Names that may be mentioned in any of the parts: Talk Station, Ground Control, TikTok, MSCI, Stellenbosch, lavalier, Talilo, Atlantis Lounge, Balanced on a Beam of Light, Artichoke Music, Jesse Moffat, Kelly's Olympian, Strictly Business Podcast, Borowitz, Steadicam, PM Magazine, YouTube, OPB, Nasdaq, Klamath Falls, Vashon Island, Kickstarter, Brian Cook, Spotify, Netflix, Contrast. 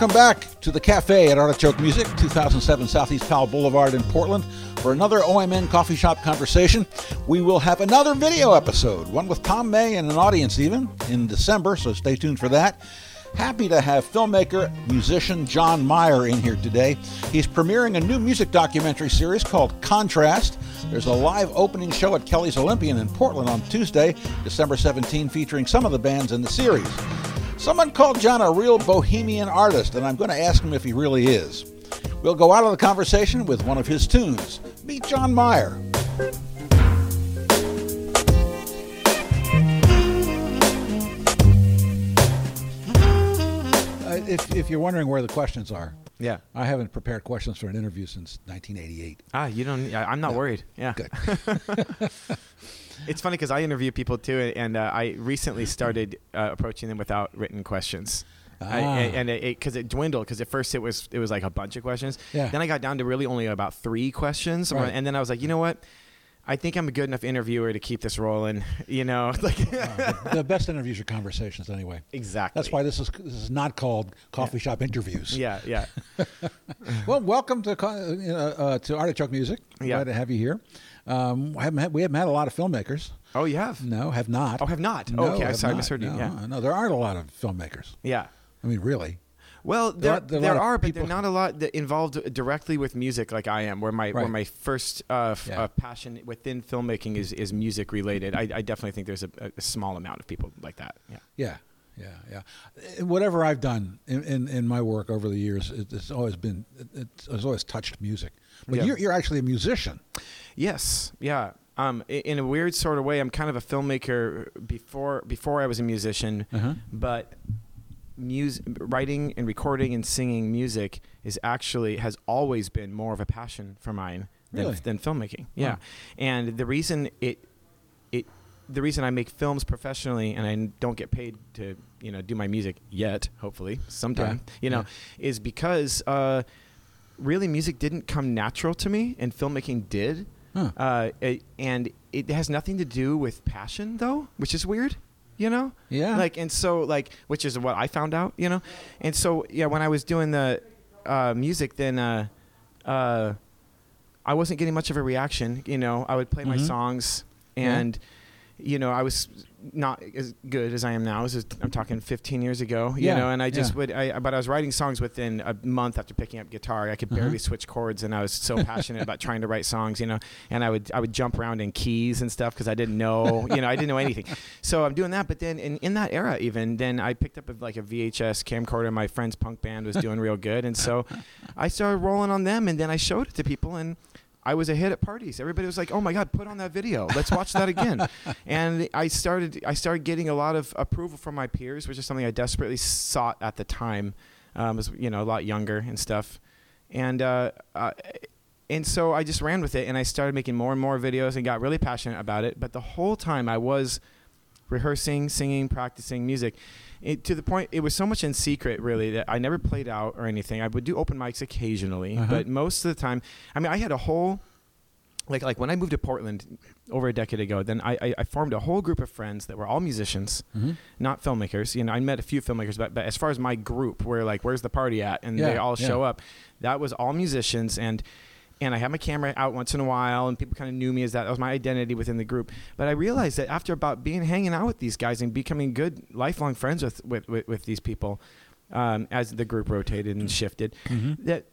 Welcome back to the cafe at Artichoke Music, 2007 Southeast Powell Boulevard in Portland, for another OMN Coffee Shop conversation. We will have another video episode, one with Tom May and an audience even, in December, so stay tuned for that. Happy to have filmmaker, musician John Meyer in here today. He's premiering a new music documentary series called Contrast. There's a live opening show at Kelly's Olympian in Portland on Tuesday, December 17, featuring some of the bands in the series. Someone called John a real bohemian artist, and I'm going to ask him if he really is. We'll go out of the conversation with one of his tunes. Meet John Meyer. If you're wondering where the questions are, yeah, I haven't prepared questions for an interview since 1988. You don't? I'm not worried. Yeah, good. It's funny because I interview people too, and I recently started approaching them without written questions. And because it dwindled, because at first it was like a bunch of questions. Yeah. Then I got down to really only about 3 questions, right. And then I was like, you know what? I think I'm a good enough interviewer to keep this rolling, you know. Like the best interviews are conversations, anyway. Exactly. That's why this is not called coffee shop interviews. Yeah, yeah. Well, welcome to Artichoke Music. Yeah. Glad to have you here. We haven't had a lot of filmmakers. Oh, you have? No, have not. Oh, have not. No, okay, I'm sorry, I misheard you. Yeah. No, there aren't a lot of filmmakers. Yeah. I mean, really. Well, there are, but they're not a lot involved directly with music like I am, where my first passion within filmmaking is music related. I definitely think there's a small amount of people like that. Yeah. Whatever I've done in my work over the years, it's always touched music. But you're actually a musician. Yes. Yeah. In a weird sort of way, I'm kind of a filmmaker before I was a musician, but. Music, writing and recording and singing music has always been more of a passion for mine than filmmaking. Yeah, wow. And the reason I make films professionally and I don't get paid to do my music yet, hopefully sometime, is because really music didn't come natural to me and filmmaking did, and it has nothing to do with passion though, which is weird. Which is what I found out, and so, when I was doing the music, then I wasn't getting much of a reaction, I would play my songs, and, I was not as good as I am now. I'm talking 15 years ago, and I just but I was writing songs within a month after picking up guitar. I could barely switch chords, and I was so passionate about trying to write songs, and I would jump around in keys and stuff because I didn't know, I didn't know anything. So I'm doing that, but then in that era even, then I picked up a VHS camcorder. My friend's punk band was doing real good, and so I started rolling on them, and then I showed it to people, and I was a hit at parties. Everybody was like, "Oh my God, put on that video. Let's watch that again." And I started getting a lot of approval from my peers, which is something I desperately sought at the time. I was, a lot younger and stuff. And so I just ran with it, and I started making more and more videos and got really passionate about it. But the whole time I was rehearsing, singing, practicing music. To the point, it was so much in secret, really, that I never played out or anything. I would do open mics occasionally, but most of the time, I mean, I had a whole, like when I moved to Portland over a decade ago, then I formed a whole group of friends that were all musicians, not filmmakers. I met a few filmmakers, but as far as my group, where where's the party at? And they all show up. That was all musicians, and I had my camera out once in a while, and people kind of knew me as that. That was my identity within the group. But I realized that after about hanging out with these guys and becoming good lifelong friends with these people, as the group rotated and shifted, that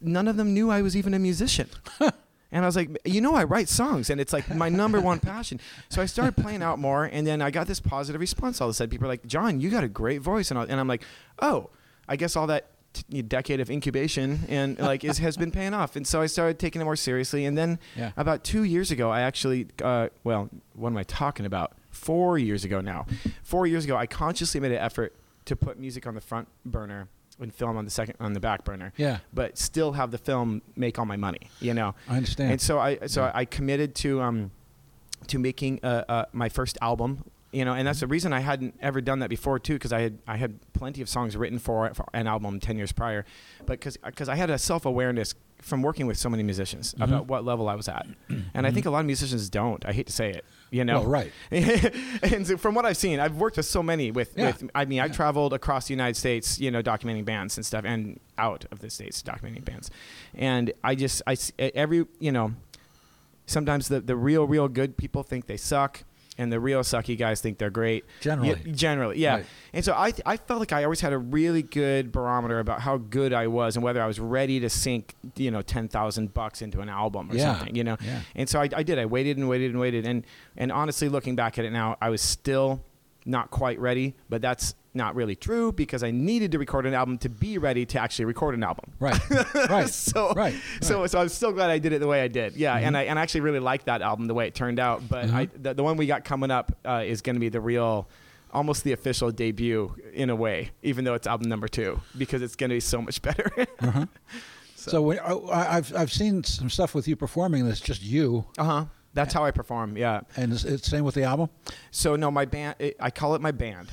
none of them knew I was even a musician. And I was like, I write songs, and it's like my number one passion. So I started playing out more, and then I got this positive response all of a sudden. People are like, "John, you got a great voice," and I'm like, "Oh, I guess all that." Decade of incubation and has been paying off." And so I started taking it more seriously. And then about 2 years ago, I actually, 4 years ago now, 4 years ago, I consciously made an effort to put music on the front burner and film on the back burner, but still have the film make all my money, I understand. And so I committed to making my first album You know, and that's the reason I hadn't ever done that before too, because I had plenty of songs written for an album 10 years prior, but because I had a self-awareness from working with so many musicians mm-hmm. about what level I was at, and mm-hmm. I think a lot of musicians don't. I hate to say it, you know. Well, right. And so from what I've seen, I've worked with so many. I traveled across the United States, you know, documenting bands and stuff, and out of the States documenting bands, and sometimes the real good people think they suck. And the real sucky guys think they're great. Generally, yeah. Right. And so I felt like I always had a really good barometer about how good I was and whether I was ready to sink, you know, $10,000 into an album or something, you know. Yeah. And so I did. I waited and waited and waited. And honestly, looking back at it now, I was still not quite ready. But that's not really true because I needed to record an album to be ready to actually record an album. Right. Right. So I'm still glad I did it the way I did. Yeah. Mm-hmm. And I actually really liked that album the way it turned out. But mm-hmm. the one we got coming up is going to be the real, almost the official debut in a way, even though it's album number 2, because it's going to be so much better. Uh-huh. So when, I've seen some stuff with you performing that's just you. Uh huh. That's how I perform, yeah. And it's the same with the album? So, no, my band, I call it my band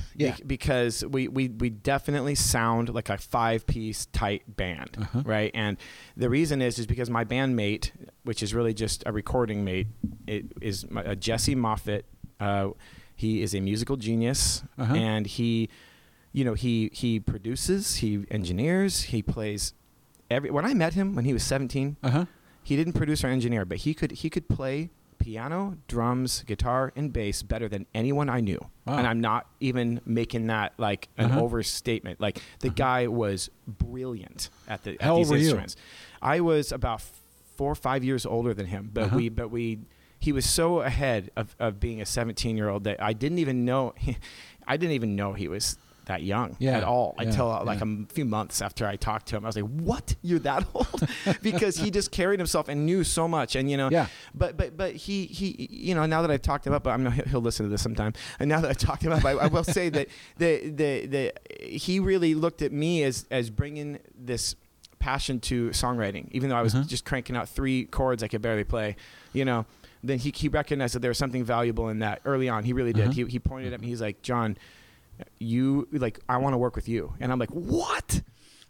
because we definitely sound like a 5-piece tight band, uh-huh. right? And the reason is because my bandmate, which is really just a recording mate, is Jesse Moffat. He is a musical genius, uh-huh. and he produces, he engineers, he plays. When I met him when he was 17, uh-huh. he didn't produce or engineer, but he could play piano, drums, guitar, and bass better than anyone I knew. Wow. And I'm not even making that like an uh-huh. overstatement. Like the uh-huh. guy was brilliant at the How at these old instruments. Were you? I was about 4 or 5 years older than him, but uh-huh. he was so ahead of being a 17-year-old that I didn't even know he was that young at all until a few months after I talked to him. I was like, what? You're that old? Because he just carried himself and knew so much. And, you know, but he, you know, now that I've talked him up, he'll listen to this sometime. And now that I've talked him up, I will say that he really looked at me as bringing this passion to songwriting, even though I was uh-huh. just cranking out 3 chords I could barely play, you know. Then he recognized that there was something valuable in that early on. He really did. Uh-huh. He pointed at me. He's like, John, you like I want to work with you. And I'm like, what?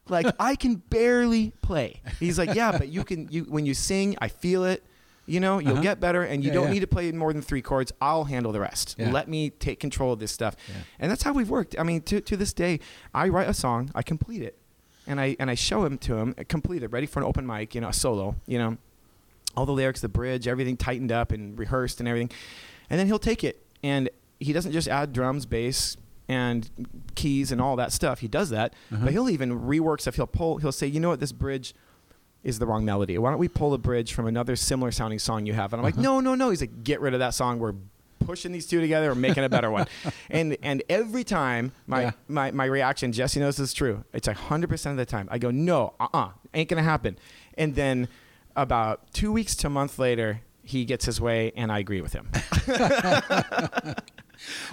Like I can barely play. He's like, yeah, but you when you sing, I feel it, you know, you'll uh-huh. get better, and you don't need to play more than 3 chords. I'll handle the rest. Let me take control of this stuff. And that's how we've worked. I mean, to this day, I write a song, I complete it, and I show him to him completed, ready for an open mic, you know, a solo, you know, all the lyrics, the bridge, everything tightened up and rehearsed and everything. And then he'll take it, and he doesn't just add drums, bass, and keys and all that stuff. He does that, uh-huh. but he'll even rework stuff. He'll say, you know what, this bridge is the wrong melody. Why don't we pull a bridge from another similar sounding song you have? And I'm uh-huh. like, no. He's like, get rid of that song. We're pushing these two together or making a better one. And every time my reaction, Jesse knows this is true. It's 100% of the time. I go, no, ain't going to happen. And then about 2 weeks to a month later, he gets his way and I agree with him.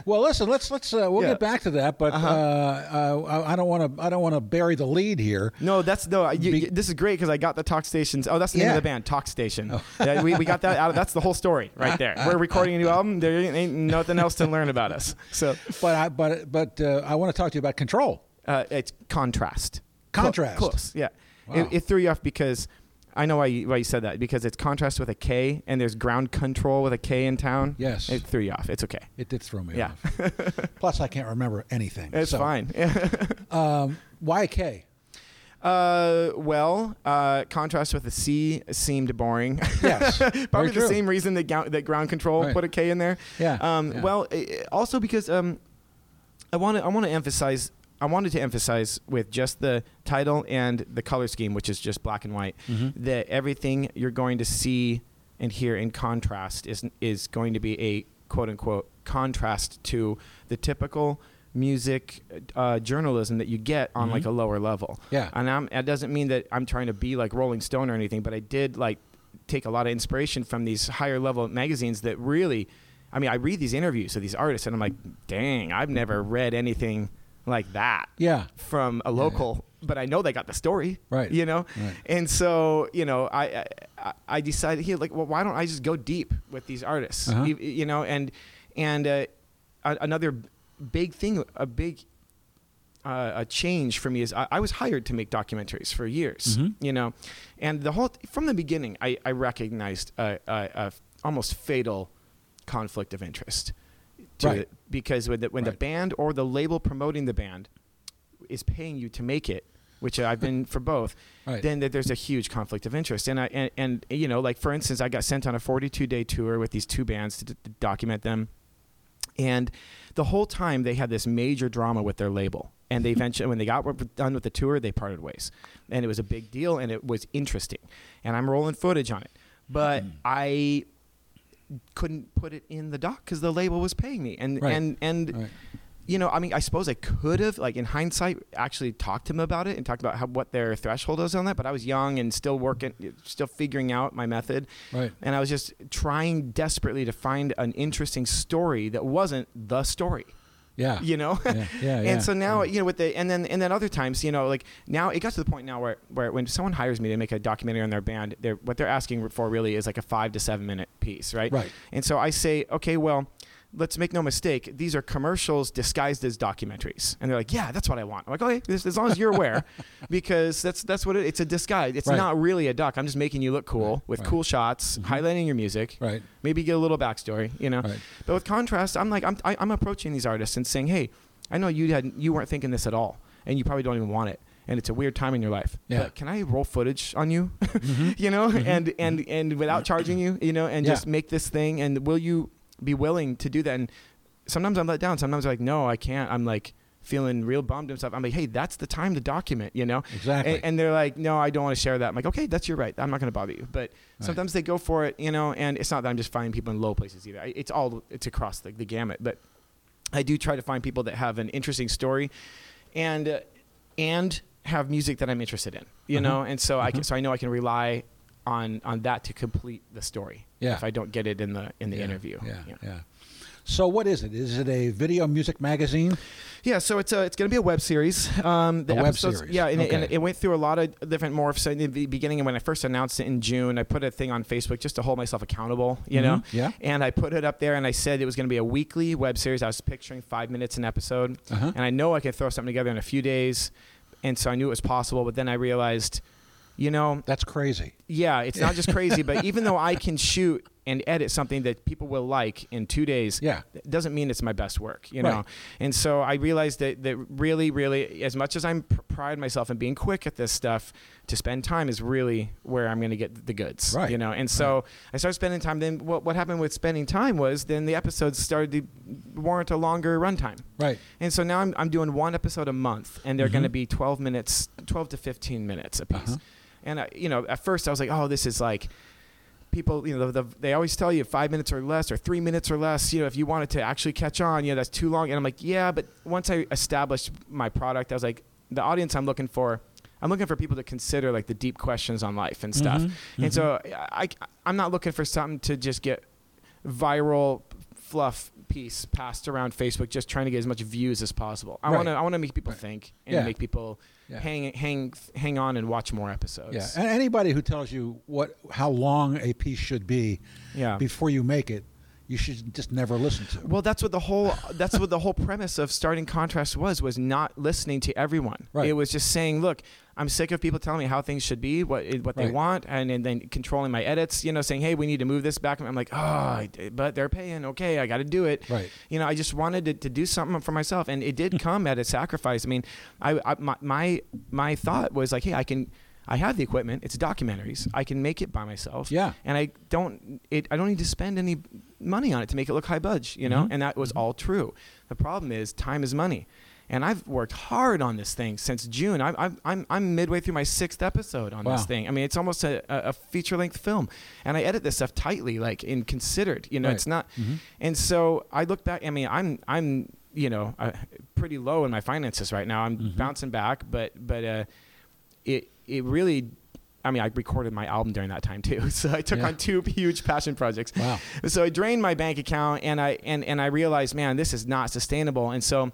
Well, listen. We'll get back to that, but uh-huh. I don't want to bury the lead here. No, this is great because I got the Talk Stations. Oh, that's the name of the band, Talk Station. Oh. Yeah, we got that out. That's the whole story right there. We're recording a new album. There ain't nothing else to learn about us. So, but I want to talk to you about Control. It's Contrast. Contrast. Close. Yeah. Wow. It threw you off because. I know why you said that, because it's Contrast with a K, and there's Ground Control with a K in town. Yes. It threw you off. It's okay. It did throw me off. Plus, I can't remember anything. It's fine. Why a K? Contrast with a C seemed boring. Yes. Probably the same reason that Ground Control put a K in there. Yeah. Also because I wanted to emphasize with just the title and the color scheme, which is just black and white, mm-hmm. that everything you're going to see and hear in Contrast is going to be a quote unquote contrast to the typical music journalism that you get on mm-hmm. like a lower level. Yeah. And it doesn't mean that I'm trying to be like Rolling Stone or anything, but I did like take a lot of inspiration from these higher level magazines that really, I mean, I read these interviews of these artists and I'm like, dang, I've never read anything like that from a local, but I know they got the story, right? You know? Right. And so, you know, I decided, why don't I just go deep with these artists, uh-huh. you know? And another big thing, a change for me is I was hired to make documentaries for years, mm-hmm. you know, and the whole from the beginning I recognized a almost fatal conflict of interest, right? It, because when right. the band or the label promoting the band is paying you to make it, which I've been for both, right. then there's a huge conflict of interest, and I you know, like for instance, I got sent on a 42-day tour with these two bands to document them, and the whole time they had this major drama with their label. And they eventually, when they got done with the tour, they parted ways. And it was a big deal, and it was interesting. And I'm rolling footage on it. But I couldn't put it in the doc because the label was paying me. And, right. and right. you know, I mean, I suppose I could have, like in hindsight, actually talked to them about it and talked about what their threshold is on that. But I was young and still figuring out my method. Right. And I was just trying desperately to find an interesting story that wasn't the story. Yeah. You know? Yeah, yeah, and so now, you know, with the, and then other times, you know, like now it got to the point now where when someone hires me to make a documentary on their band, what they're asking for really is like a 5 to 7 minute piece, right? Right. And so I say, okay, well, let's make no mistake. These are commercials disguised as documentaries. And they're like, yeah, that's what I want. I'm like, okay, as long as you're aware, because that's what it's a disguise. It's right. not really a doc. I'm just making you look cool right. with right. cool shots, mm-hmm. highlighting your music, right. maybe get a little backstory, you know, right. But with Contrast, I'm like, I'm approaching these artists and saying, hey, I know you weren't thinking this at all, and you probably don't even want it. And it's a weird time in your life. Yeah. But can I roll footage on you, mm-hmm. you know, mm-hmm. and without charging you, you know, and yeah. just make this thing. And will you be willing to do that? And sometimes I'm let down. Sometimes I'm like, no, I can't. I'm like feeling real bummed and stuff. I'm like, hey, that's the time to document, you know? Exactly. And they're like, no, I don't want to share that. I'm like, okay, that's your right. I'm not going to bother you. But right. sometimes they go for it, you know, and it's not that I'm just finding people in low places either. It's across the gamut, but I do try to find people that have an interesting story and have music that I'm interested in, you mm-hmm. know? And so mm-hmm. I know I can rely on that to complete the story. Yeah. If I don't get it in the yeah, interview. Yeah, yeah. Yeah. So what is it? Is it a video music magazine? Yeah. So it's going to be a web series. The web series. Yeah. And, okay. and it went through a lot of different morphs in the beginning. And when I first announced it in June, I put a thing on Facebook just to hold myself accountable, you mm-hmm. know? Yeah. And I put it up there and I said it was going to be a weekly web series. I was picturing 5 minutes an episode uh-huh. and I know I could throw something together in a few days. And so I knew it was possible, but then I realized, you know, that's crazy. Yeah, it's not just crazy, but even though I can shoot and edit something that people will like in 2 days, yeah. it doesn't mean it's my best work, you right. know? And so I realized that really, really, as much as I pride myself in being quick at this stuff, to spend time is really where I'm going to get the goods, right. you know? And so right. I started spending time. Then what happened with spending time was then the episodes started to warrant a longer runtime. Right. And so now I'm doing one episode a month, and they're mm-hmm. going to be 12 to 15 minutes a piece. Uh-huh. And I, you know, at first I was like, oh, this is like people, you know, they always tell you 5 minutes or less or 3 minutes or less, you know, if you wanted to actually catch on, you know, that's too long. And I'm like, yeah, but once I established my product, I was like, the audience I'm looking for people to consider like the deep questions on life and stuff. Mm-hmm. And mm-hmm. so I'm not looking for something to just get viral fluff piece passed around Facebook, just trying to get as much views as possible. I right. want to make people right. think and yeah. make people yeah. hang on and watch more episodes. Yeah, and anybody who tells you how long a piece should be yeah. before you make it, you should just never listen to. Well, that's what the whole premise of starting Contrast was not listening to everyone. Right. It was just saying, look, I'm sick of people telling me how things should be, what right. they want, and then controlling my edits, you know, saying, hey, we need to move this back. And I'm like, oh, but they're paying. Okay, I got to do it. Right. You know, I just wanted to do something for myself. And it did come at a sacrifice. I mean, my thought was like, hey, I have the equipment. It's documentaries. I can make it by myself. Yeah. And I don't need to spend any money on it to make it look high budge, you know, mm-hmm. and that was all true. The problem is time is money. And I've worked hard on this thing since June. I'm midway through my 6th episode on wow. this thing. I mean, it's almost a feature-length film, and I edit this stuff tightly, like in considered. You know, right. it's not. Mm-hmm. And so I look back. I mean, I'm you know pretty low in my finances right now. I'm mm-hmm. bouncing back, but it really. I mean, I recorded my album during that time too, so I took yeah. on 2 huge passion projects. Wow. So I drained my bank account, and I realized, man, this is not sustainable, and so.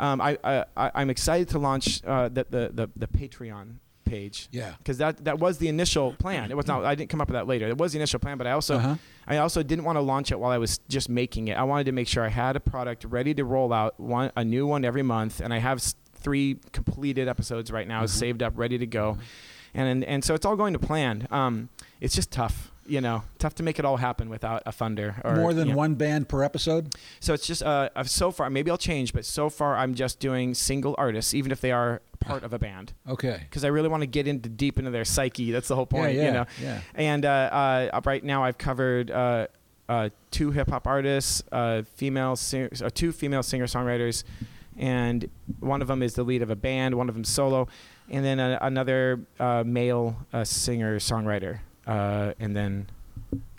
I'm excited to launch the Patreon page. Yeah. Because that was the initial plan. It was not. I didn't come up with that later. It was the initial plan, but I also I also didn't want to launch it while I was just making it. I wanted to make sure I had a product ready to roll out, a new one every month, and I have 3 completed episodes right now, saved up, ready to go, and so it's all going to plan. It's just tough. You know, tough to make it all happen without a funder. Or, more than one band per episode? So it's just, so far, maybe I'll change, but so far I'm just doing single artists, even if they are part of a band. Okay. Because I really want to get into deep into their psyche. That's the whole point, you know. Yeah. And right now I've covered 2 hip-hop artists, two female singer-songwriters, and one of them is the lead of a band, one of them solo, and then another male singer-songwriter. And then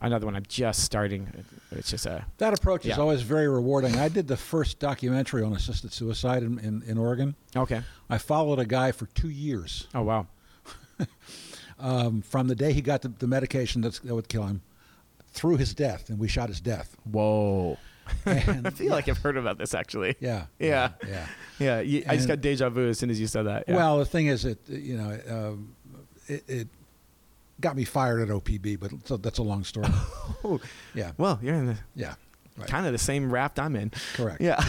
another one I'm just starting. It's just that approach is always very rewarding. I did the first documentary on assisted suicide in Oregon. Okay. I followed a guy for 2 years. Oh, wow. From the day he got the medication that would kill him through his death, and we shot his death. Whoa. And, I feel like I've heard about this, actually. Yeah. I just got deja vu as soon as you said that. Yeah. Well, the thing is that, you know, it got me fired at OPB, but so that's a long story. Oh, yeah. Well, you're in the kind of the same raft I'm in. Correct. Yeah.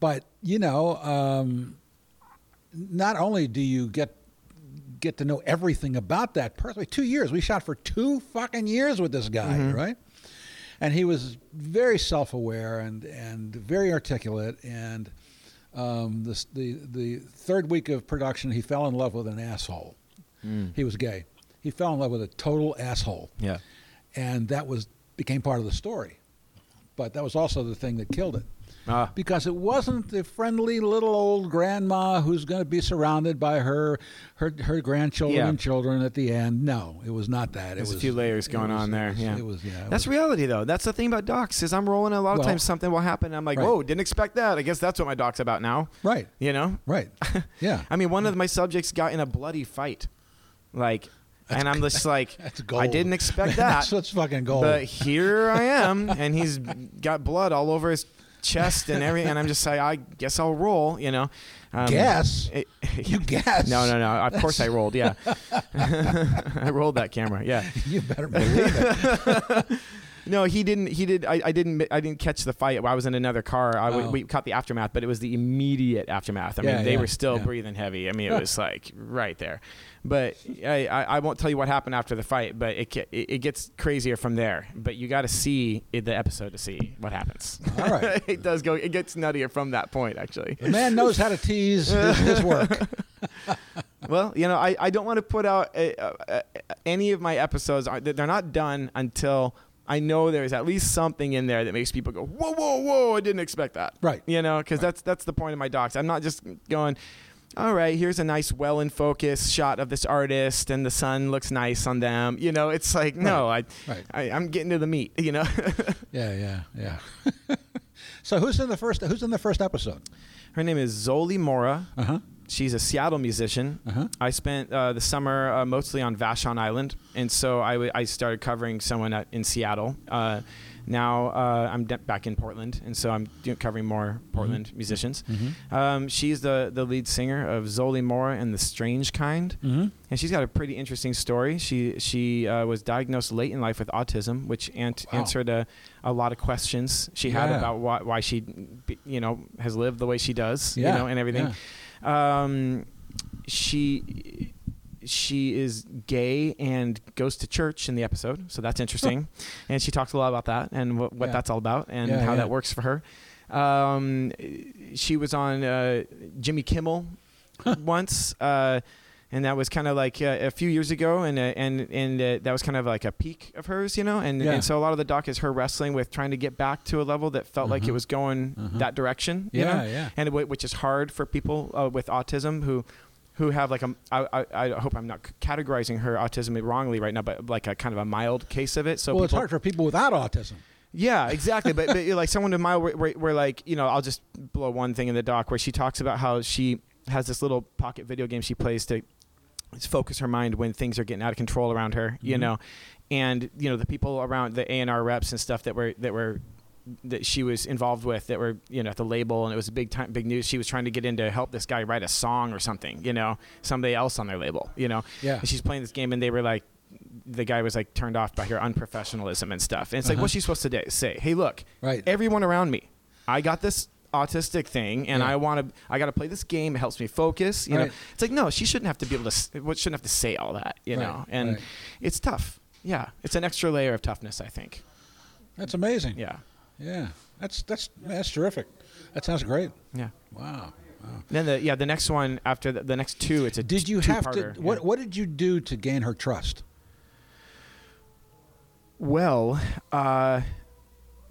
But you know, not only do you get to know everything about that person. Like 2 years, we shot for 2 fucking years with this guy, right? And he was very self-aware and very articulate. And the 3rd week of production, he fell in love with an asshole. Mm. He was gay. He fell in love with a total asshole. Yeah. And that became part of the story. But that was also the thing that killed it. Because it wasn't the friendly little old grandma who's going to be surrounded by her grandchildren and children at the end. No, it was not that. There's a few layers going on there. That's reality, though. That's the thing about docs is I'm rolling. A lot of times something will happen. And I'm like, whoa, didn't expect that. I guess that's what my doc's about now. Right. You know? Right. Yeah. I mean, one of my subjects got in a bloody fight. Like... And I'm just like, I didn't expect that. That's fucking gold. But here I am, and he's got blood all over his chest and everything. And I'm just like, I guess I'll roll, you know. Guess? You guess? No. Of course I rolled, yeah. I rolled that camera, yeah. You better believe it. No, he did. I didn't catch the fight. I was in another car. We caught the aftermath, but it was the immediate aftermath. I mean, they were still breathing heavy. I mean, it was like right there. But I won't tell you what happened after the fight, but it gets crazier from there. But you got to see the episode to see what happens. All right. It does go. It gets nuttier from that point, actually. The man knows how to tease his work. Well, you know, I don't want to put out any of my episodes. They're not done until... I know there's at least something in there that makes people go, whoa, whoa, whoa, I didn't expect that. Right. You know, because that's the point of my docs. I'm not just going, all right, here's a nice well-in-focus shot of this artist and the sun looks nice on them. You know, it's like, no, I'm getting to the meat, you know. Yeah. So who's in the first episode? Her name is Zolie Mora. Uh-huh. She's a Seattle musician. Uh-huh. I spent the summer mostly on Vashon Island, and so I started covering someone in Seattle. Now I'm back in Portland, and so I'm covering more Portland musicians. Mm-hmm. She's the lead singer of Zolie Mora and the Strange Kind, and she's got a pretty interesting story. She was diagnosed late in life with autism, which answered a lot of questions she had about why she, you know, has lived the way she does, you know, and everything. Yeah. She is gay and goes to church in the episode, so that's interesting. And she talks a lot about that and what that's all about and how that works for her. She was on Jimmy Kimmel once, and that was kind of like a few years ago, and that was kind of like a peak of hers, you know. And so a lot of the doc is her wrestling with trying to get back to a level that felt like it was going that direction, you know. Yeah. And which is hard for people with autism who have like I hope I'm not categorizing her autism wrongly right now, but like a kind of a mild case of it. So it's hard for people without autism. Yeah, exactly. but like someone in my where like, you know, I'll just blow one thing in the doc where she talks about how she has this little pocket video game she plays to focus her mind when things are getting out of control around her, you know, and you know the people around the A&R reps and stuff that were that she was involved with that were, you know, at the label, and it was a big time, big news. She was trying to get in to help this guy write a song or something, you know, somebody else on their label, you know. Yeah. And she's playing this game, and they were like, the guy was like turned off by her unprofessionalism and stuff. And it's like, what's she supposed to say? Hey, look, right. Everyone around me, I got this autistic thing, and I got to play this game. It helps me focus. You know, it's like, no, she shouldn't have to be able to, shouldn't have to say all that, you know, and it's tough. Yeah. It's an extra layer of toughness, I think. That's amazing. Yeah. Yeah. That's terrific. That sounds great. Yeah. Wow. Then the next one after the next two, it's a did you have to, what did you do to gain her trust? Well,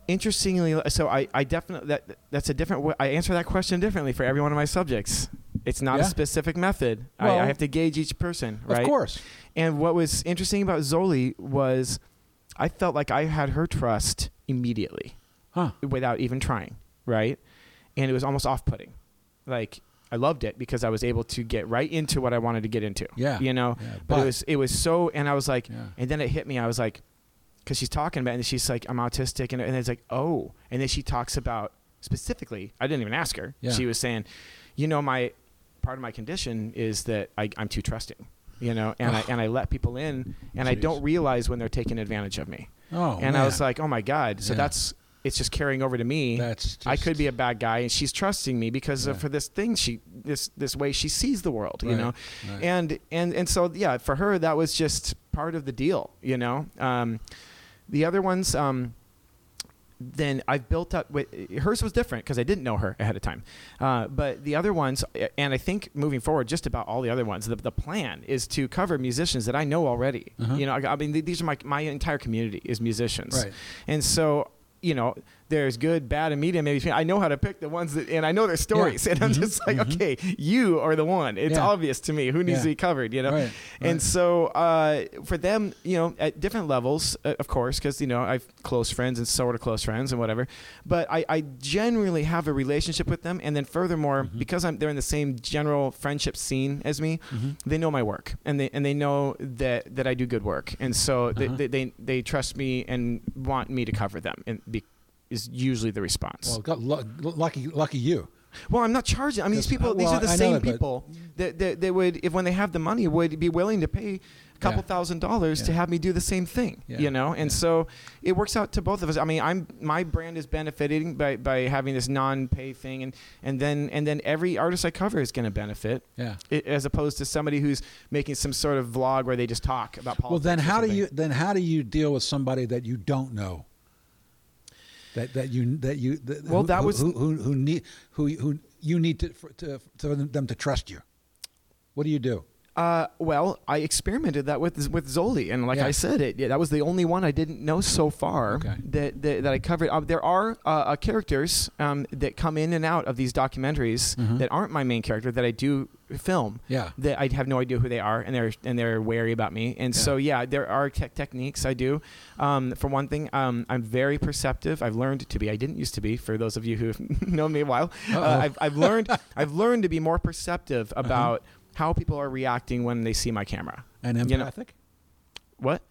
interestingly, so I definitely, that's a different way. I answer that question differently for every one of my subjects. It's not a specific method. Well, I have to gauge each person, right? Of course. And what was interesting about Zolie was I felt like I had her trust immediately without even trying, right? And it was almost off-putting. Like, I loved it because I was able to get right into what I wanted to get into, you know? Yeah, but it was so, and I was like, and then it hit me. I was like, because she's talking about it, and she's like, I'm autistic. And it's like, oh. And then she talks about specifically, I didn't even ask her. Yeah. She was saying, you know, part of my condition is that I'm too trusting, you know, and I let people in, and I don't realize when they're taking advantage of me. Oh, and man. I was like, oh, my God. So it's just carrying over to me. I could be a bad guy, and she's trusting me because of for this thing, this way she sees the world, you know? Right. And so, yeah, for her, that was just part of the deal, you know? The other ones, then I've built up with, hers was different because I didn't know her ahead of time. But the other ones, and I think moving forward, just about all the other ones, the plan is to cover musicians that I know already. Uh-huh. You know, I mean, these are my entire community is musicians. Right. And so, you know, there's good, bad, and medium. Maybe I know how to pick the ones that, and I know their stories. Yeah. And I'm just like, okay, you are the one. It's obvious to me who needs to be covered, you know? Right. And so for them, you know, at different levels, of course, because, you know, I've close friends and sort of close friends and whatever. But I generally have a relationship with them. And then furthermore, because they're in the same general friendship scene as me, they know my work. And they know that I do good work. And so they trust me and want me to cover them and is usually the response. Well, got lucky you. Well, I'm not charging. I mean, these are the same people that they would, if when they have the money, would be willing to pay a couple $1,000s to have me do the same thing, you know? And so it works out to both of us. I mean, my brand is benefiting by having this non-pay thing, and then every artist I cover is going to benefit, as opposed to somebody who's making some sort of vlog where they just talk about politics. Well, then how do you deal with somebody that you don't know? Who you need for them to trust you. What do you do? Well, I experimented that with Zolie, and like I said, that was the only one I didn't know so far that I covered. There are characters that come in and out of these documentaries that aren't my main character that I do film. Yeah, that I have no idea who they are, and they're wary about me. And so there are techniques I do. For one thing, I'm very perceptive. I've learned to be. I didn't used to be. For those of you who've known me a while, I've learned to be more perceptive about how people are reacting when they see my camera. And empathic? You know? What?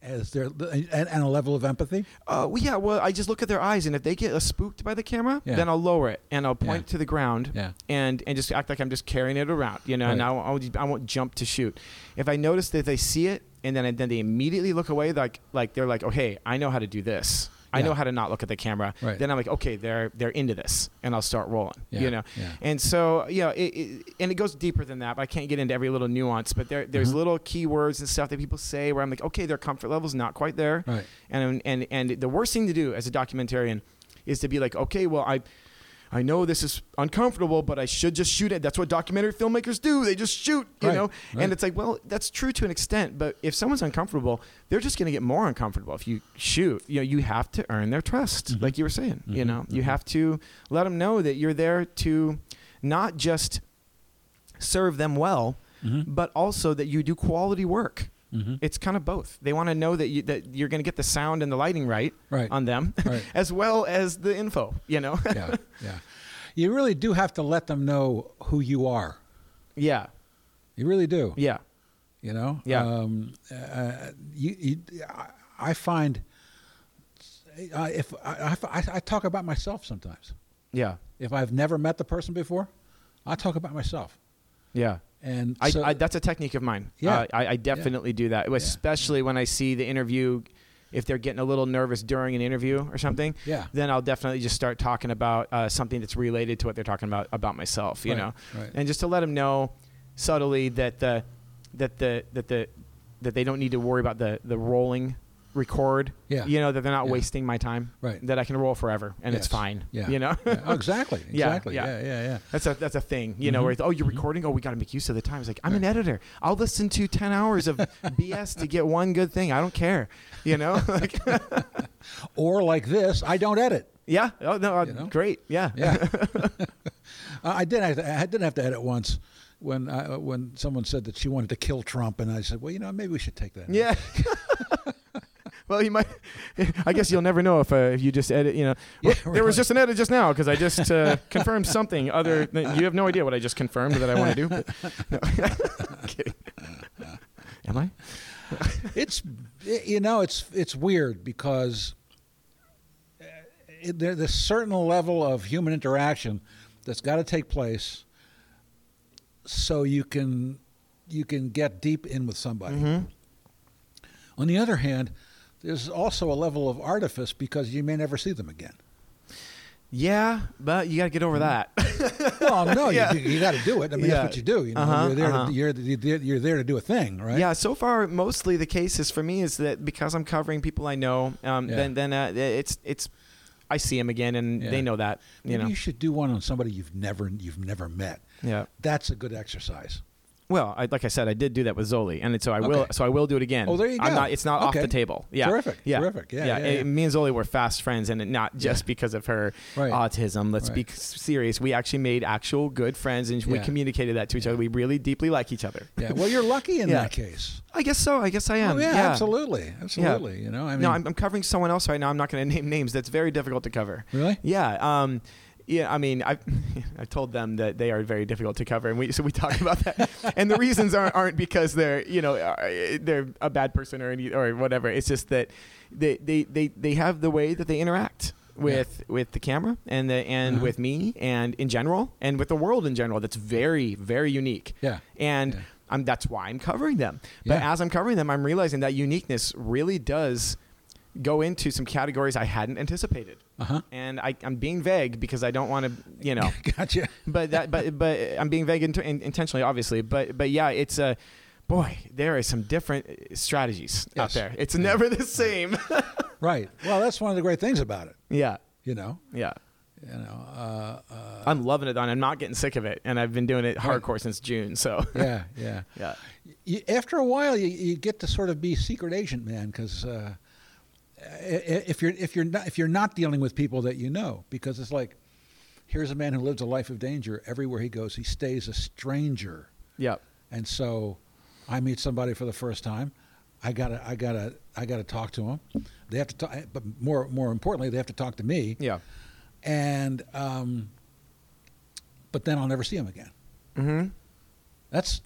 Is there and a level of empathy? Well, I just look at their eyes, and if they get spooked by the camera, then I'll lower it, and I'll point to the ground and just act like I'm just carrying it around, you know, and I won't jump to shoot. If I notice that they see it, and then they immediately look away, like they're like, oh, hey, I know how to do this. I know how to not look at the camera. Right. Then I'm like, okay, they're into this, and I'll start rolling, you know? Yeah. And so, you know, and it goes deeper than that, but I can't get into every little nuance, but there's little keywords and stuff that people say where I'm like, okay, their comfort level's not quite there. Right. And the worst thing to do as a documentarian is to be like, okay, well, I know this is uncomfortable, but I should just shoot it. That's what documentary filmmakers do. They just shoot, you know? Right. And it's like, well, that's true to an extent, but if someone's uncomfortable, they're just going to get more uncomfortable if you shoot. You know, you have to earn their trust, like you were saying. You know, you have to let them know that you're there to not just serve them well, but also that you do quality work. It's kind of both. They want to know that you're going to get the sound and the lighting right. on them, as well as the info, you know? Yeah. You really do have to let them know who you are. Yeah. You really do. Yeah. You know? Yeah. I find if I talk about myself sometimes. Yeah. If I've never met the person before, I talk about myself. Yeah. And so, I that's a technique of mine. Yeah. I definitely do that, especially when I see the interview. If they're getting a little nervous during an interview or something, then I'll definitely just start talking about something that's related to what they're talking about myself, you know, and just to let them know subtly that that they don't need to worry about the rolling record, you know, that they're not wasting my time, that I can roll forever and it's fine, you know, exactly, yeah. That's a thing, you know, where it's, oh, you're recording, oh, we got to make use of the time. It's like, I'm an editor. I'll listen to 10 hours of BS to get one good thing. I don't care. You know, like or like this, I don't edit. Yeah. Oh no. You know? Great. Yeah. Yeah. I didn't have to edit once when someone said that she wanted to kill Trump, and I said, well, you know, maybe we should take that. Yeah. Well, you might. I guess you'll never know if you just edit. You know, yeah, well, there was just an edit just now because I just confirmed something other than you have no idea what I just confirmed that I want to do. But, no, I'm kidding. Am I? It's weird because there's a certain level of human interaction that's got to take place so you can get deep in with somebody. Mm-hmm. On the other hand, there's also a level of artifice because you may never see them again. Yeah, but you got to get over that. Well, no, you got to do it. I mean, that's what you do. You know, you're there to do a thing, right? Yeah. So far, mostly the cases for me is that because I'm covering people I know, then I see them again, and they know that. You should do one on somebody you've never met. Yeah, that's a good exercise. Well, like I said, I did do that with Zolie, and so I will do it again. Oh, there you go. It's not off the table. Yeah, terrific. Yeah. Me and Zolie were fast friends, and not just because of her autism. Let's be serious. We actually made actual good friends, and we communicated that to each other. We really deeply like each other. Yeah. Well, you're lucky in that case. I guess so. I guess I am. Oh, yeah. Absolutely. Yeah. You know, I mean, no, I'm covering someone else right now. I'm not going to name names. That's very difficult to cover. Really? Yeah. Yeah, I mean, I told them that they are very difficult to cover, and we talked about that. And the reasons aren't because they're a bad person or whatever. It's just that they have the way that they interact with the camera and with me and in general and with the world in general. That's very, very unique. Yeah, and that's why I'm covering them. But as I'm covering them, I'm realizing that uniqueness really does go into some categories I hadn't anticipated. Uh-huh. And I'm being vague because I don't want to, you know. Gotcha. But I'm being vague intentionally, obviously. But yeah, it's a boy. There are some different strategies out there. It's never the same. Right. Well, that's one of the great things about it. Yeah. You know. Yeah. You know. I'm loving it, and I'm not getting sick of it. And I've been doing it hardcore since June. So. Yeah. After a while, you get to sort of be secret agent, man, because. If you're not dealing with people that you know, because it's like, here's a man who lives a life of danger. Everywhere he goes, he stays a stranger. Yep. And so, I meet somebody for the first time. I gotta talk to him. They have to talk, but more importantly, they have to talk to me. Yeah. And but then I'll never see him again. Mm-hmm. That's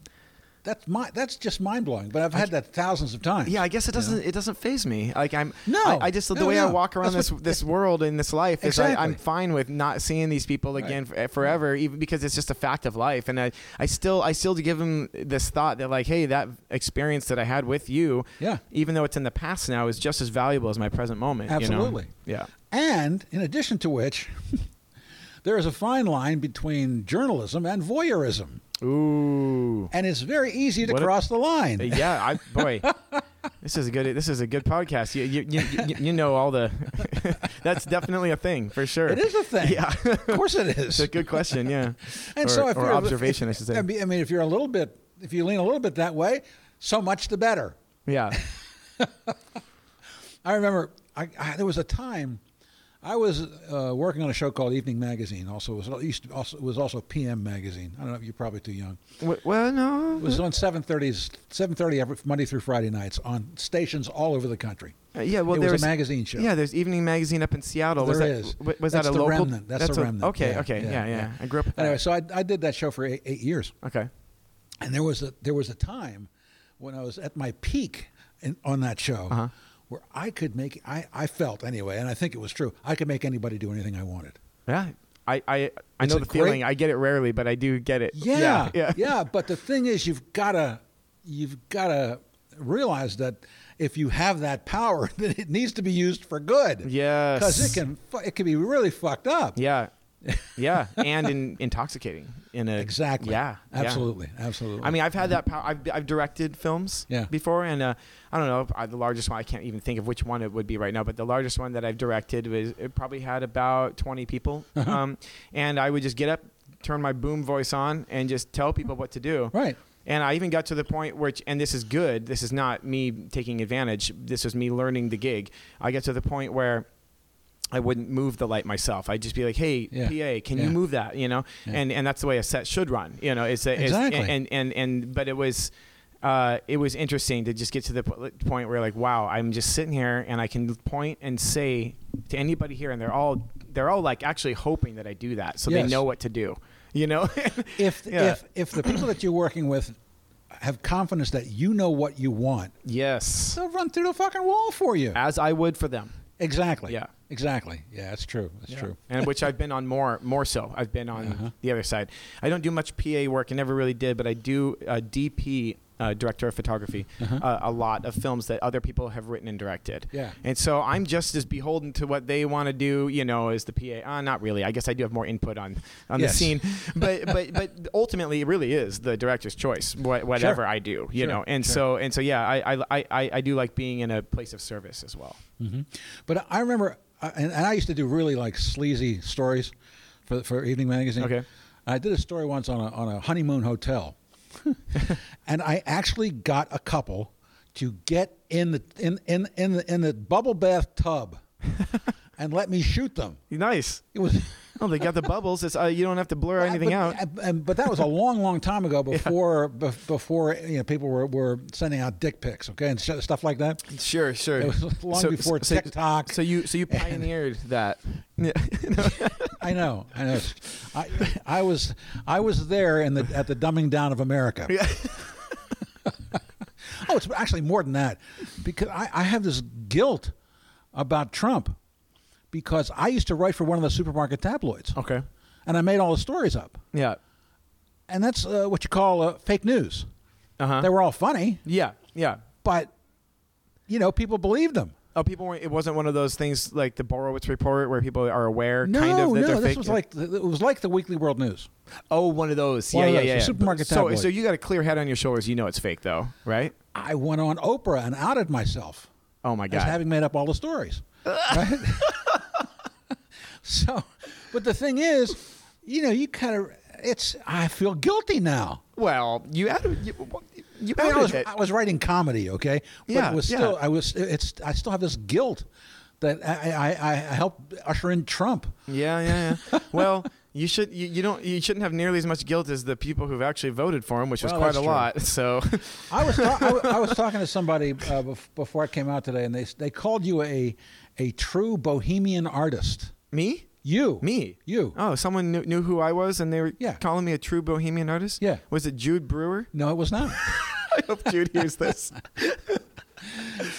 just mind blowing, but I've had that thousands of times. Yeah, I guess it doesn't faze me. Like I just the way I walk around this world in this life is I'm fine with not seeing these people again forever, even because it's just a fact of life. And I still give them this thought that like, hey, that experience that I had with you, even though it's in the past now, is just as valuable as my present moment. Absolutely. You know? Yeah. And in addition to which, there is a fine line between journalism and voyeurism. Ooh. And it's very easy to cross the line. Yeah, boy. This is a good podcast. You know all the that's definitely a thing for sure. It is a thing. Yeah. Of course it is. It's a good question, yeah. And observation, I should say. I mean, if you lean a little bit that way, so much the better. Yeah. I remember there was a time I was working on a show called Evening Magazine. It was also PM Magazine. I don't know if you're probably too young. Well, no. It was on 7:30 every Monday through Friday nights on stations all over the country. It was a magazine show. Yeah, there's Evening Magazine up in Seattle. Was that a local? Remnant. That's the Remnant. Okay. I grew up with that. Anyway, so I did that show for eight years. Okay. And there was a time when I was at my peak on that show, where I could make, I felt anyway, and I think it was true, I could make anybody do anything I wanted. Yeah. I know the feeling. I get it rarely, but I do get it. Yeah. But the thing is, you've gotta realize that if you have that power, then it needs to be used for good. Yes. Because it can be really fucked up. Yeah. And intoxicating. Exactly. Yeah. Absolutely. I mean, I've had that power. I've directed films before, and I don't know, the largest one, I can't even think of which one it would be right now, but the largest one that I've directed was, it probably had about 20 people. Uh-huh. And I would just get up, turn my boom voice on, and just tell people what to do. Right. And I even got to the point where, and this is good, this is not me taking advantage, this is me learning the gig. I got to the point where I wouldn't move the light myself. I'd just be like, hey, PA, can you move that? You know, and that's the way a set should run. You know, exactly. But it was interesting to just get to the point where, like, wow, I'm just sitting here and I can point and say to anybody here, and they're all like actually hoping that I do that, so they know what to do. You know, if the people that you're working with have confidence that you know what you want, yes, they'll run through the fucking wall for you, as I would for them. Exactly. Yeah. Exactly. Yeah, that's true. That's true. And which I've been on more so. I've been on the other side. I don't do much PA work. I never really did, but I do DP, director of photography, a lot of films that other people have written and directed. Yeah. And so I'm just as beholden to what they want to do, you know, as the PA. Not really. I guess I do have more input on the scene. But ultimately, it really is the director's choice, whatever I do, you know. And so, I do like being in a place of service as well. Mm-hmm. But I remember, and I used to do really like sleazy stories for Evening Magazine. Okay. I did a story once on a honeymoon hotel. And I actually got a couple to get in the bubble bath tub and let me shoot them. Nice. It was. Oh, they got the bubbles. It's you don't have to blur anything out. But that was a long time ago, before you know, people were sending out dick pics, okay, and stuff like that. Sure. It was long before TikTok. So you pioneered that. Yeah. I know. I was there at the dumbing down of America. Yeah. Oh, it's actually more than that, because I have this guilt about Trump. Because I used to write for one of the supermarket tabloids. Okay. And I made all the stories up. Yeah. And that's what you call fake news. They were all funny. Yeah. But, you know, people believed them. Oh, it wasn't one of those things like the Borowitz Report where people are aware that they're fake. No, this was like, it was like the Weekly World News. Oh, one of those. Yeah. Supermarket tabloid. So you got a clear head on your shoulders. You know it's fake, though, right? I went on Oprah and outed myself. Oh, my God. As having made up all the stories. Right? So, but the thing is, you know, you kind of, I feel guilty now. Well, I was writing comedy, okay? But it was still, I still have this guilt that I helped usher in Trump. Yeah. Well, you shouldn't have nearly as much guilt as the people who've actually voted for him, which was quite a lot. So I was talking to somebody before I came out today, and they called you a true bohemian artist. Me? You. Oh, someone knew who I was, and they were calling me a true bohemian artist? Yeah. Was it Jude Brewer? No, it was not. I hope Jude hears this.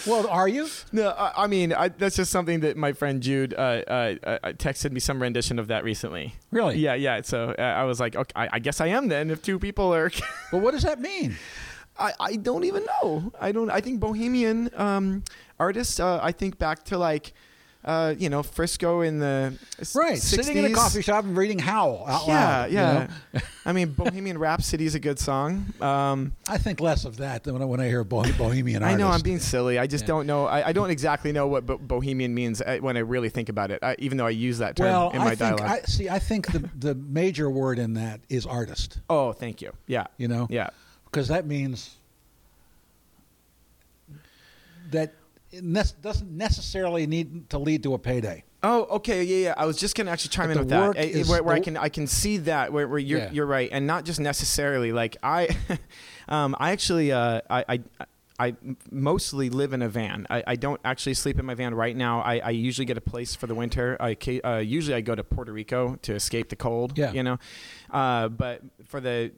Well, are you? No, I mean, that's just something that my friend Jude texted me some rendition of that recently. Really? Yeah. So I was like, okay, I guess I am then if two people are... Well, what does that mean? I don't even know. I think bohemian artists, I think back to like... you know, Frisco in the 60s. Sitting in a coffee shop and reading Howl out loud. Yeah, you know? I mean, Bohemian Rhapsody is a good song. I think less of that than when I hear Bohemian artist. I know, I'm being silly. I just don't know. I don't exactly know what Bohemian means when I really think about it, even though I use that term in my dialogue. I think the major word in that is artist. Oh, thank you. Yeah. You know? Yeah. Because that means that... It doesn't necessarily need to lead to a payday. Oh, okay, yeah. I was just going to actually chime in with that, where I can see that where you're right, and not just necessarily. Like I actually I mostly live in a van. I don't actually sleep in my van right now. I usually get a place for the winter. Usually I go to Puerto Rico to escape the cold. You know, but for the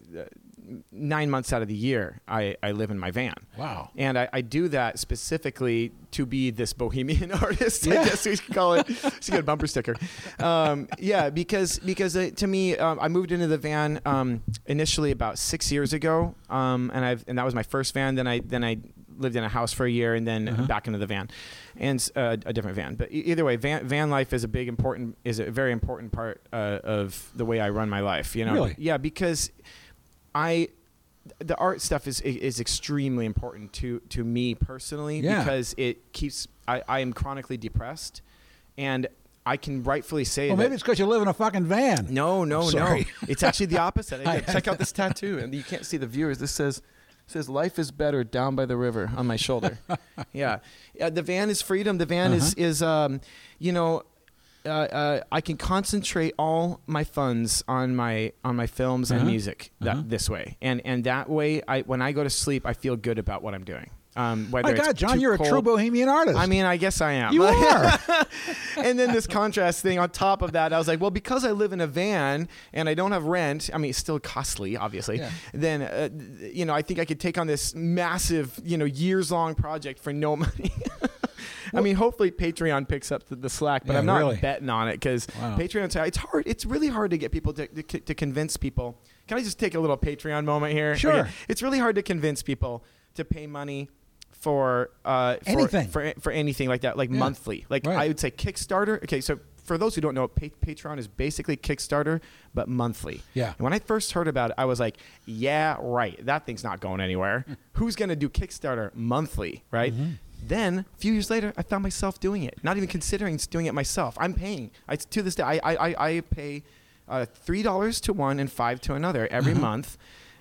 9 months out of the year, I live in my van. Wow. And I do that specifically to be this bohemian artist, I guess we could call it. It's a good bumper sticker. Because to me, I moved into the van initially about 6 years ago, and that was my first van. Then I lived in a house for a year, and then back into the van, and a different van. But either way, van life is a very important part of the way I run my life. You know, really? Yeah, because the art stuff is extremely important to me personally, because it keeps. I am chronically depressed, and I can rightfully say that. Well, maybe it's because you live in a fucking van. No. It's actually the opposite. Check out this tattoo, and you can't see the viewers. This says. It says, "Life is better down by the river," on my shoulder. The van is freedom. The van is I can concentrate all my funds on my films and music this way. And that way, when I go to sleep, I feel good about what I'm doing. My God, John, you're a true bohemian artist. I mean, I guess I am. You are. And then this contrast thing on top of that, I was like, well, because I live in a van and I don't have rent, I mean, it's still costly, obviously, then, I think I could take on this massive, years-long project for no money. I mean, hopefully Patreon picks up the slack, but I'm not betting on it because Patreon, it's hard. It's really hard to get people to convince people. Can I just take a little Patreon moment here? Sure. Okay. It's really hard to convince people to pay money for anything like that, monthly. Like I would say Kickstarter. Okay, so for those who don't know, Patreon is basically Kickstarter but monthly. Yeah. And when I first heard about it, I was like, yeah, right. That thing's not going anywhere. Who's going to do Kickstarter monthly, right? Mm-hmm. Then a few years later, I found myself doing it. Not even considering doing it myself. I'm paying. To this day, I pay $3 to one and $5 to another every month.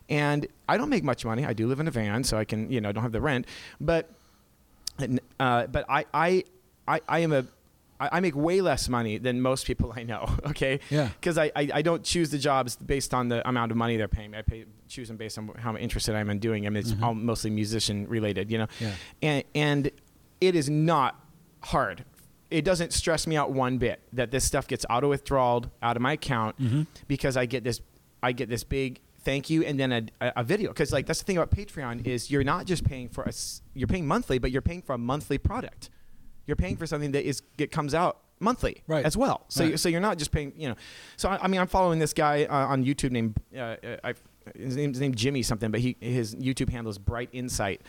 And I don't make much money. I do live in a van, so I can, don't have the rent. But I make way less money than most people I know. Okay. Yeah. Because I don't choose the jobs based on the amount of money they're paying. I choose them based on how interested I am in doing them. It's all mostly musician related. Yeah. And it is not hard. It doesn't stress me out one bit that this stuff gets auto withdrawed out of my account because I get this big. Thank you, and then a video, because that's the thing about Patreon is you're not just paying for you're paying monthly, but you're paying for a monthly product. You're paying for something that comes out monthly as well. So so you're not just paying, So I'm following this guy on YouTube named his name Jimmy something, but his YouTube handle is Bright Insight,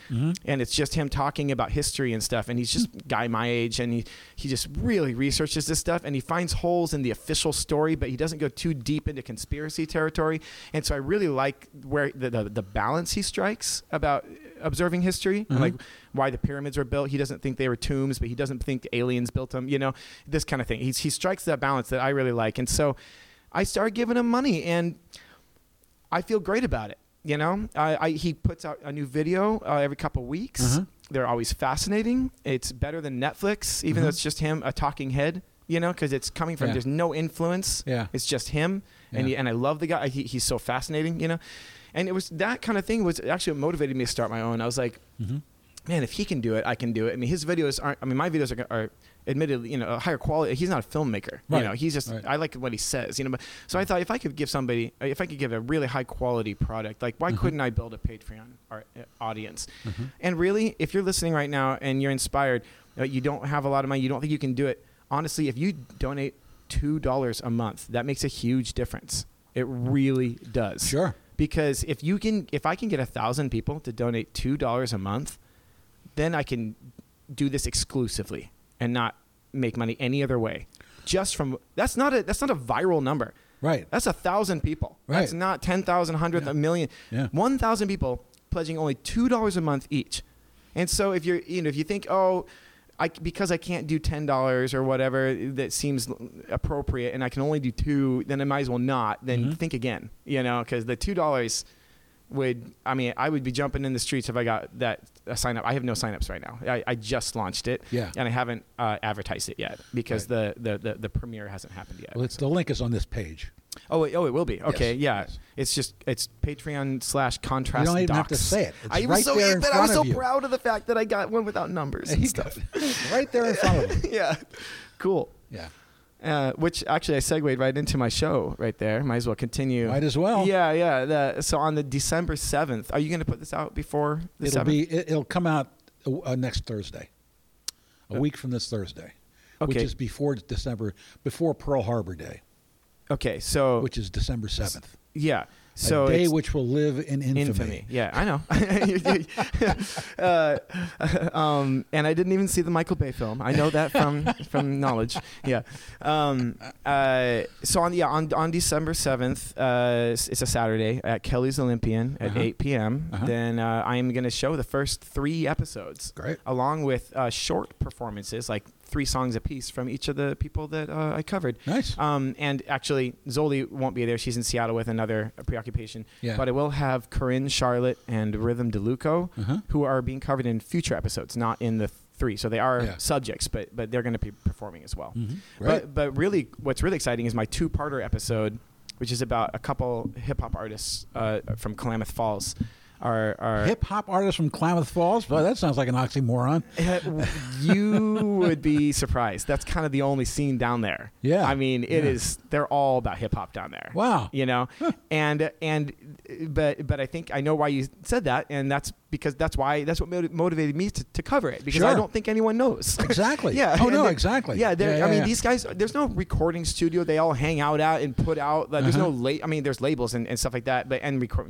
and it's just him talking about history and stuff. And he's just a guy my age, and he just really researches this stuff, and he finds holes in the official story, but he doesn't go too deep into conspiracy territory. And so I really like where the balance he strikes about observing history, and like why the pyramids were built. He doesn't think they were tombs, but he doesn't think aliens built them. This kind of thing. He strikes that balance that I really like, and so I started giving him money and. I feel great about it, He puts out a new video every couple weeks. They're always fascinating. It's better than Netflix, even though it's just him, a talking head, because it's coming from there's no influence. Yeah. It's just him, and I love the guy. He's so fascinating, And it was that kind of thing was actually what motivated me to start my own. I was like, man, if he can do it, I can do it. I mean, his videos aren't. I mean, my videos are admittedly, a higher quality. He's not a filmmaker. Right. He's just. Right. I like what he says. But so I thought if I could give a really high quality product, like why couldn't I build a Patreon audience? And really, if you're listening right now and you're inspired, you don't have a lot of money, you don't think you can do it. Honestly, if you donate $2 a month, that makes a huge difference. It really does. Sure. Because if I can get 1,000 people to donate $2 a month. Then I can do this exclusively and not make money any other way. Just from that's not a viral number. Right. That's 1,000 people. Right. That's not 10,000, 100, a million. Yeah. 1,000 people pledging only $2 a month each. And so if you're if you think because I can't do $10 or whatever that seems appropriate and I can only do $2, then I might as well not. Then think again. Because the $2. I would be jumping in the streets if I got a sign up. I have no signups right now. I just launched it, and I haven't advertised it yet because the premiere hasn't happened yet. Well, the link is on this page. Oh, it will be. Okay, yes, yes. It's Patreon.com/Contrast. You don't even have to say it. I was so proud of the fact that I got one without numbers and stuff. Right there in front of you. Yeah, cool. Yeah. Which actually I segued right into my show right there. Might as well continue. Might as well. Yeah, yeah. So on the December 7th, are you going to put this out before the 7th? It'll come out next Thursday, a week from this Thursday, okay. Which is before December, before Pearl Harbor Day. Okay, so. Which is December 7th. Yeah. So a day which will live in infamy. Yeah, I know. And I didn't even see the Michael Bay film. I know that from knowledge. Yeah. So on December 7th, it's a Saturday at Kelly's Olympian at 8 p.m. Then I'm going to show the first 3 episodes. Great. Along with short performances like 3 songs apiece from each of the people that I covered. Nice. And actually, Zolie won't be there. She's in Seattle with another preoccupation. Yeah. But I will have Corinne, Charlotte, and Rhythm DeLuco, who are being covered in future episodes, not in the 3. So they are subjects, but they're going to be performing as well. Mm-hmm. Right. But really, what's really exciting is my 2-parter episode, which is about a couple hip-hop artists from Klamath Falls. Our hip-hop artist from Klamath Falls? Well, that sounds like an oxymoron. You would be surprised. That's kind of the only scene down there. Yeah. I mean, it is. They're all about hip-hop down there. Wow. You know? But I think I know why you said that, and that's because that's what motivated me to cover it, because I don't think anyone knows. Exactly. Yeah. Oh, no, exactly. Yeah. I mean, these guys, there's no recording studio. They all hang out at and put out. Like, there's no I mean, there's labels and stuff like that, but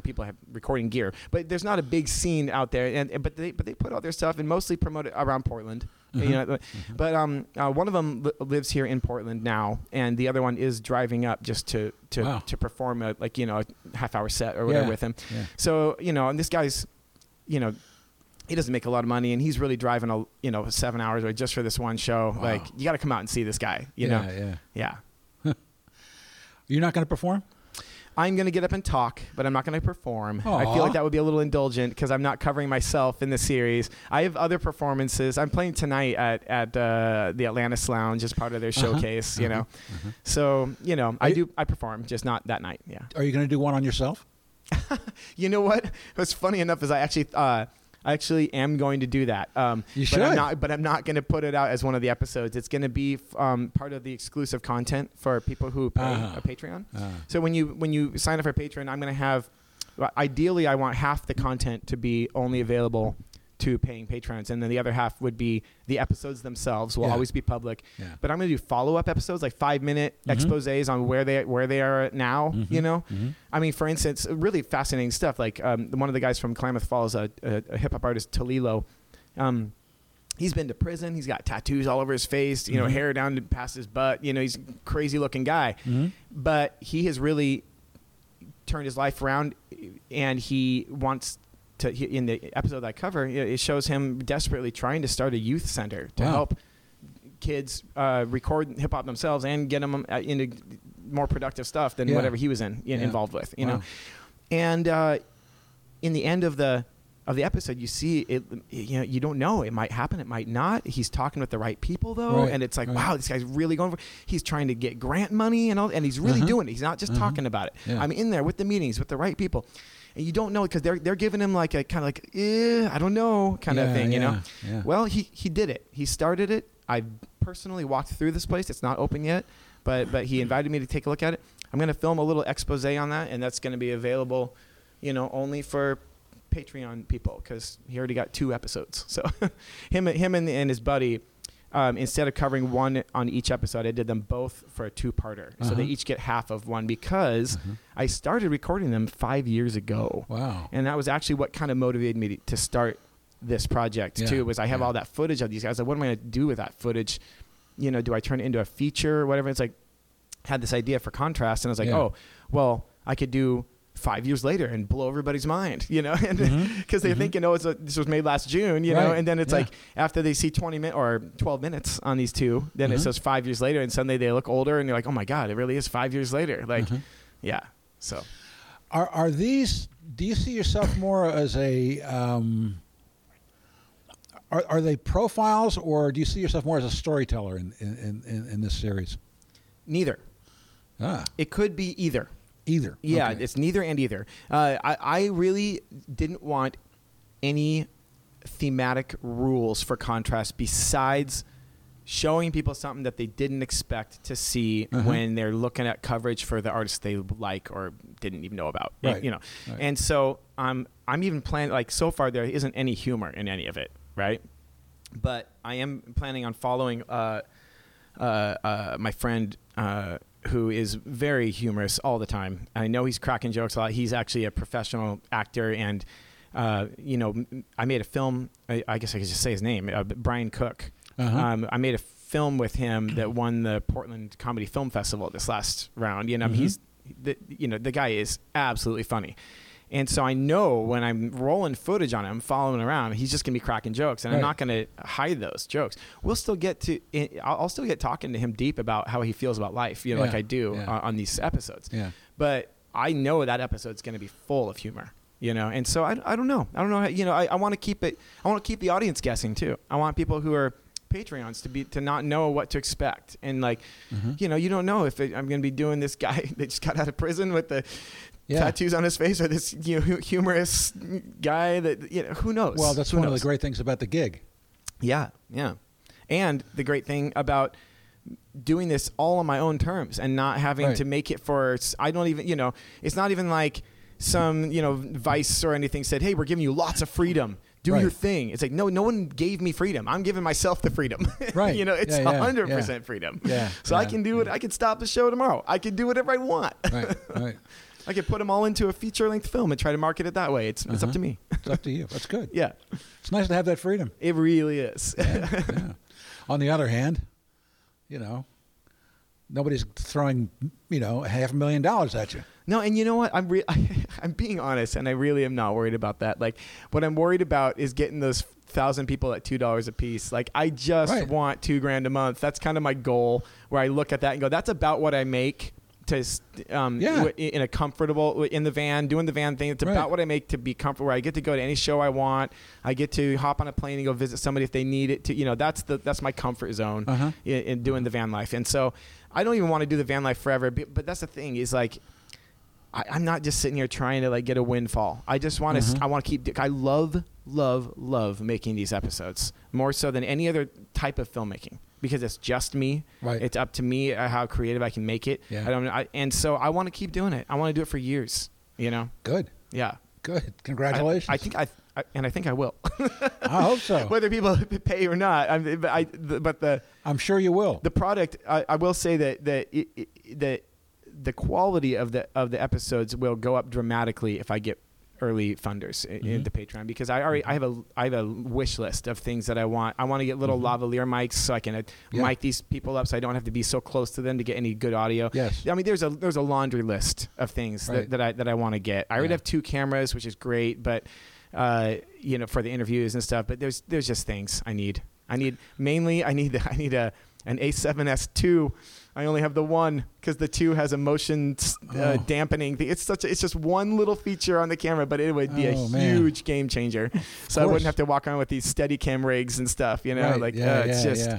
people have recording gear. But there's not a big scene out there, but they put out their stuff and mostly promote it around Portland. You know, but one of them lives here in Portland now, and the other one is driving up just to perform a half-hour set or whatever with him. Yeah. So and this guy's, he doesn't make a lot of money, and he's really driving 7 hours away just for this one show. Wow. Like, you got to come out and see this guy. Yeah. You're not going to perform? I'm going to get up and talk, but I'm not going to perform. Aww. I feel like that would be a little indulgent because I'm not covering myself in the series. I have other performances. I'm playing tonight at the Atlantis Lounge as part of their showcase, So, I perform, just not that night, yeah. Are you going to do one on yourself? You know what? What's funny enough is I actually am going to do that. You should. But I'm not going to put it out as one of the episodes. It's going to be part of the exclusive content for people who pay a Patreon. So when you sign up for Patreon, I'm going to have, ideally, I want half the content to be only available to paying patrons, and then the other half would be the episodes themselves will always be public. Yeah. But I'm going to do follow-up episodes, like 5-minute exposés on where they are now. I mean, for instance, really fascinating stuff. Like one of the guys from Klamath Falls, a hip hop artist, Talilo. He's been to prison. He's got tattoos all over his face. You know, hair down to past his butt. He's a crazy-looking guy, but he has really turned his life around, and he wants. In the episode that I cover, it shows him desperately trying to start a youth center to help kids record hip hop themselves and get them into more productive stuff than whatever he was involved with. You know, and in the end of the episode, you see it. You don't know, it might happen, it might not. He's talking with the right people though, and it's like, wow, this guy's really going for. He's trying to get grant money and all, and he's really doing it. He's not just talking about it. Yeah. I'm in there with the meetings with the right people. And you don't know because they're giving him like a kind of like, I don't know kind of thing, you know? Yeah. Well, he did it. He started it. I personally walked through this place. It's not open yet, but he invited me to take a look at it. I'm going to film a little expose on that, and that's going to be available, only for Patreon people because he already got 2 episodes. So him and his buddy, instead of covering one on each episode, I did them both for a 2-parter. So they each get half of one because I started recording them 5 years ago. Wow. And that was actually what kind of motivated me to start this project too, was I have all that footage of these guys. Like, what am I going to do with that footage? Do I turn it into a feature or whatever? It's like, had this idea for Contrast, and I was like, oh, well, I could do 5 years later and blow everybody's mind, and because they're thinking, this was made last June, you know, and then it's like after they see 20 minutes or 12 minutes on these two, then it says 5 years later, and suddenly they look older, and you're like, oh my God, it really is 5 years later. Like, So, are these? Do you see yourself more as a? Are they profiles, or do you see yourself more as a storyteller in this series? Neither. It could be either. Either. Yeah, okay. It's neither and either. I really didn't want any thematic rules for Contrast besides showing people something that they didn't expect to see when they're looking at coverage for the artists they like or didn't even know about. Right. You know, right. And so I'm even planning, like, so far there isn't any humor in any of it, right? But I am planning on following my friend who is very humorous all the time. I know he's cracking jokes a lot. He's actually a professional actor, and you know, I made a film. I guess I could just say his name, Brian Cook. I made a film with him that won the Portland Comedy Film Festival this last round. You know, he's, you know, the guy is absolutely funny. And so I know when I'm rolling footage on him, following around, he's just going to be cracking jokes, and I'm not going to hide those jokes. We'll still get to, I'll still get talking to him deep about how he feels about life, you know, like I do on these episodes. Yeah. But I know that episode's going to be full of humor. You know, and so I don't know. I don't know. How, you know, I want to keep it. I want to keep the audience guessing too. I want people who are Patreons to not know what to expect, and like, you know, you don't know if I'm going to be doing this guy that just got out of prison with the tattoos on his face, or this, you know, humorous guy that, you know, who knows. Well, that's one of the great things about the gig. Yeah, yeah, and the great thing about doing this all on my own terms and not having to make it for. I don't even, you know, it's not even like some, you know, Vice or anything said, hey, we're giving you lots of freedom, do your thing. It's like, no, no one gave me freedom. I'm giving myself the freedom. Right. You know, it's 100% freedom. Yeah. So I can do it. I can stop the show tomorrow. I can do whatever I want. Right. I can put them all into a feature-length film and try to market it that way. It's up to me. It's up to you. That's good. Yeah. It's nice to have that freedom. It really is. Yeah. On the other hand, you know, nobody's throwing, you know, $500,000 at you. No, and you know what? I'm being honest, and I really am not worried about that. Like, what I'm worried about is getting those 1,000 people at $2 a piece. Like, I just want $2,000 a month. That's kind of my goal, where I look at that and go, that's about what I make to in a comfortable, in the van, doing the van thing. It's about what I make to be comfortable, where I get to go to any show I want. I get to hop on a plane and go visit somebody if they need it to. You know, that's my comfort zone in doing the van life. And so I don't even want to do the van life forever. But that's the thing is, like, I'm not just sitting here trying to, like, get a windfall. I just want to. I want to keep. I love making these episodes more so than any other type of filmmaking, because it's just me. Right. It's up to me how creative I can make it. Yeah. And so I want to keep doing it. I want to do it for years. You know. Good. Yeah. Good. Congratulations. I think I will. I hope so. Whether people pay or not, I'm sure you will. The product. I will say that the quality of the episodes will go up dramatically if I get early funders in the Patreon, because I have a wish list of things that I want. I want to get little lavalier mics so I can mic these people up, so I don't have to be so close to them to get any good audio. Yes. I mean, there's a laundry list of things that I want to get. I already have 2 cameras, which is great, but you know, for the interviews and stuff. But there's just things I need. I need an A7S II. I only have the 1 because the 2 has a motion dampening thing. It's just one little feature on the camera, but it would be huge game changer. So I wouldn't have to walk around with these Steadicam rigs and stuff, you know. Right. Like it's just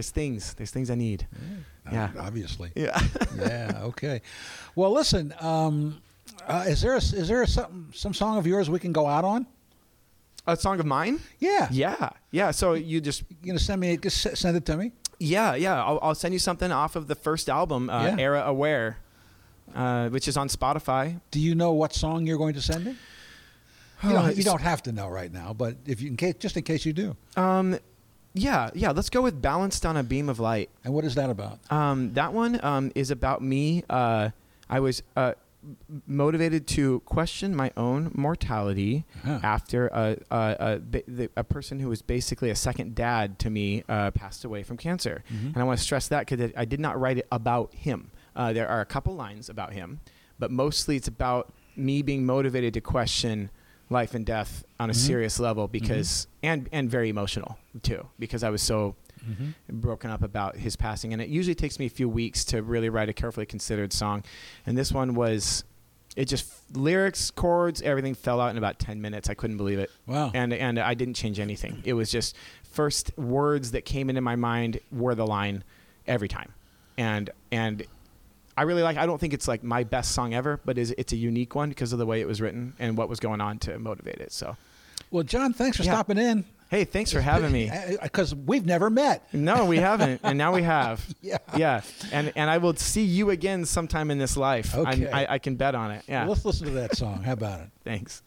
there's things I need. Yeah, obviously. Yeah. Yeah. Okay. Well, listen. Is there some song of yours we can go out on? A song of mine? Yeah. Yeah. Yeah. So you're gonna send it to me. Yeah, yeah. I'll send you something off of the first album, Era Aware, which is on Spotify. Do you know what song you're going to send me? You don't have to know right now, but if you in case you do. Yeah. Let's go with Balanced on a Beam of Light. And what is that about? That one is about me. I was motivated to question my own mortality after a person who was basically a second dad to me passed away from cancer. And I want to stress that because I did not write it about him. There are a couple lines about him, but mostly it's about me being motivated to question life and death on a serious level, because and very emotional too, because I was so broken up about his passing. And it usually takes me a few weeks to really write a carefully considered song, and this one was, it just lyrics, chords, everything fell out in about 10 minutes. I couldn't believe it. Wow. And I didn't change anything. It was just first words that came into my mind were the line every time, and I really like, I don't think it's like my best song ever, but it's a unique one because of the way it was written and what was going on to motivate it. So, well, John, thanks for stopping in. Hey, thanks for having me. Because we've never met. No, we haven't. And now we have. Yeah. And I will see you again sometime in this life. Okay. I can bet on it. Yeah. Well, let's listen to that song. How about it? Thanks.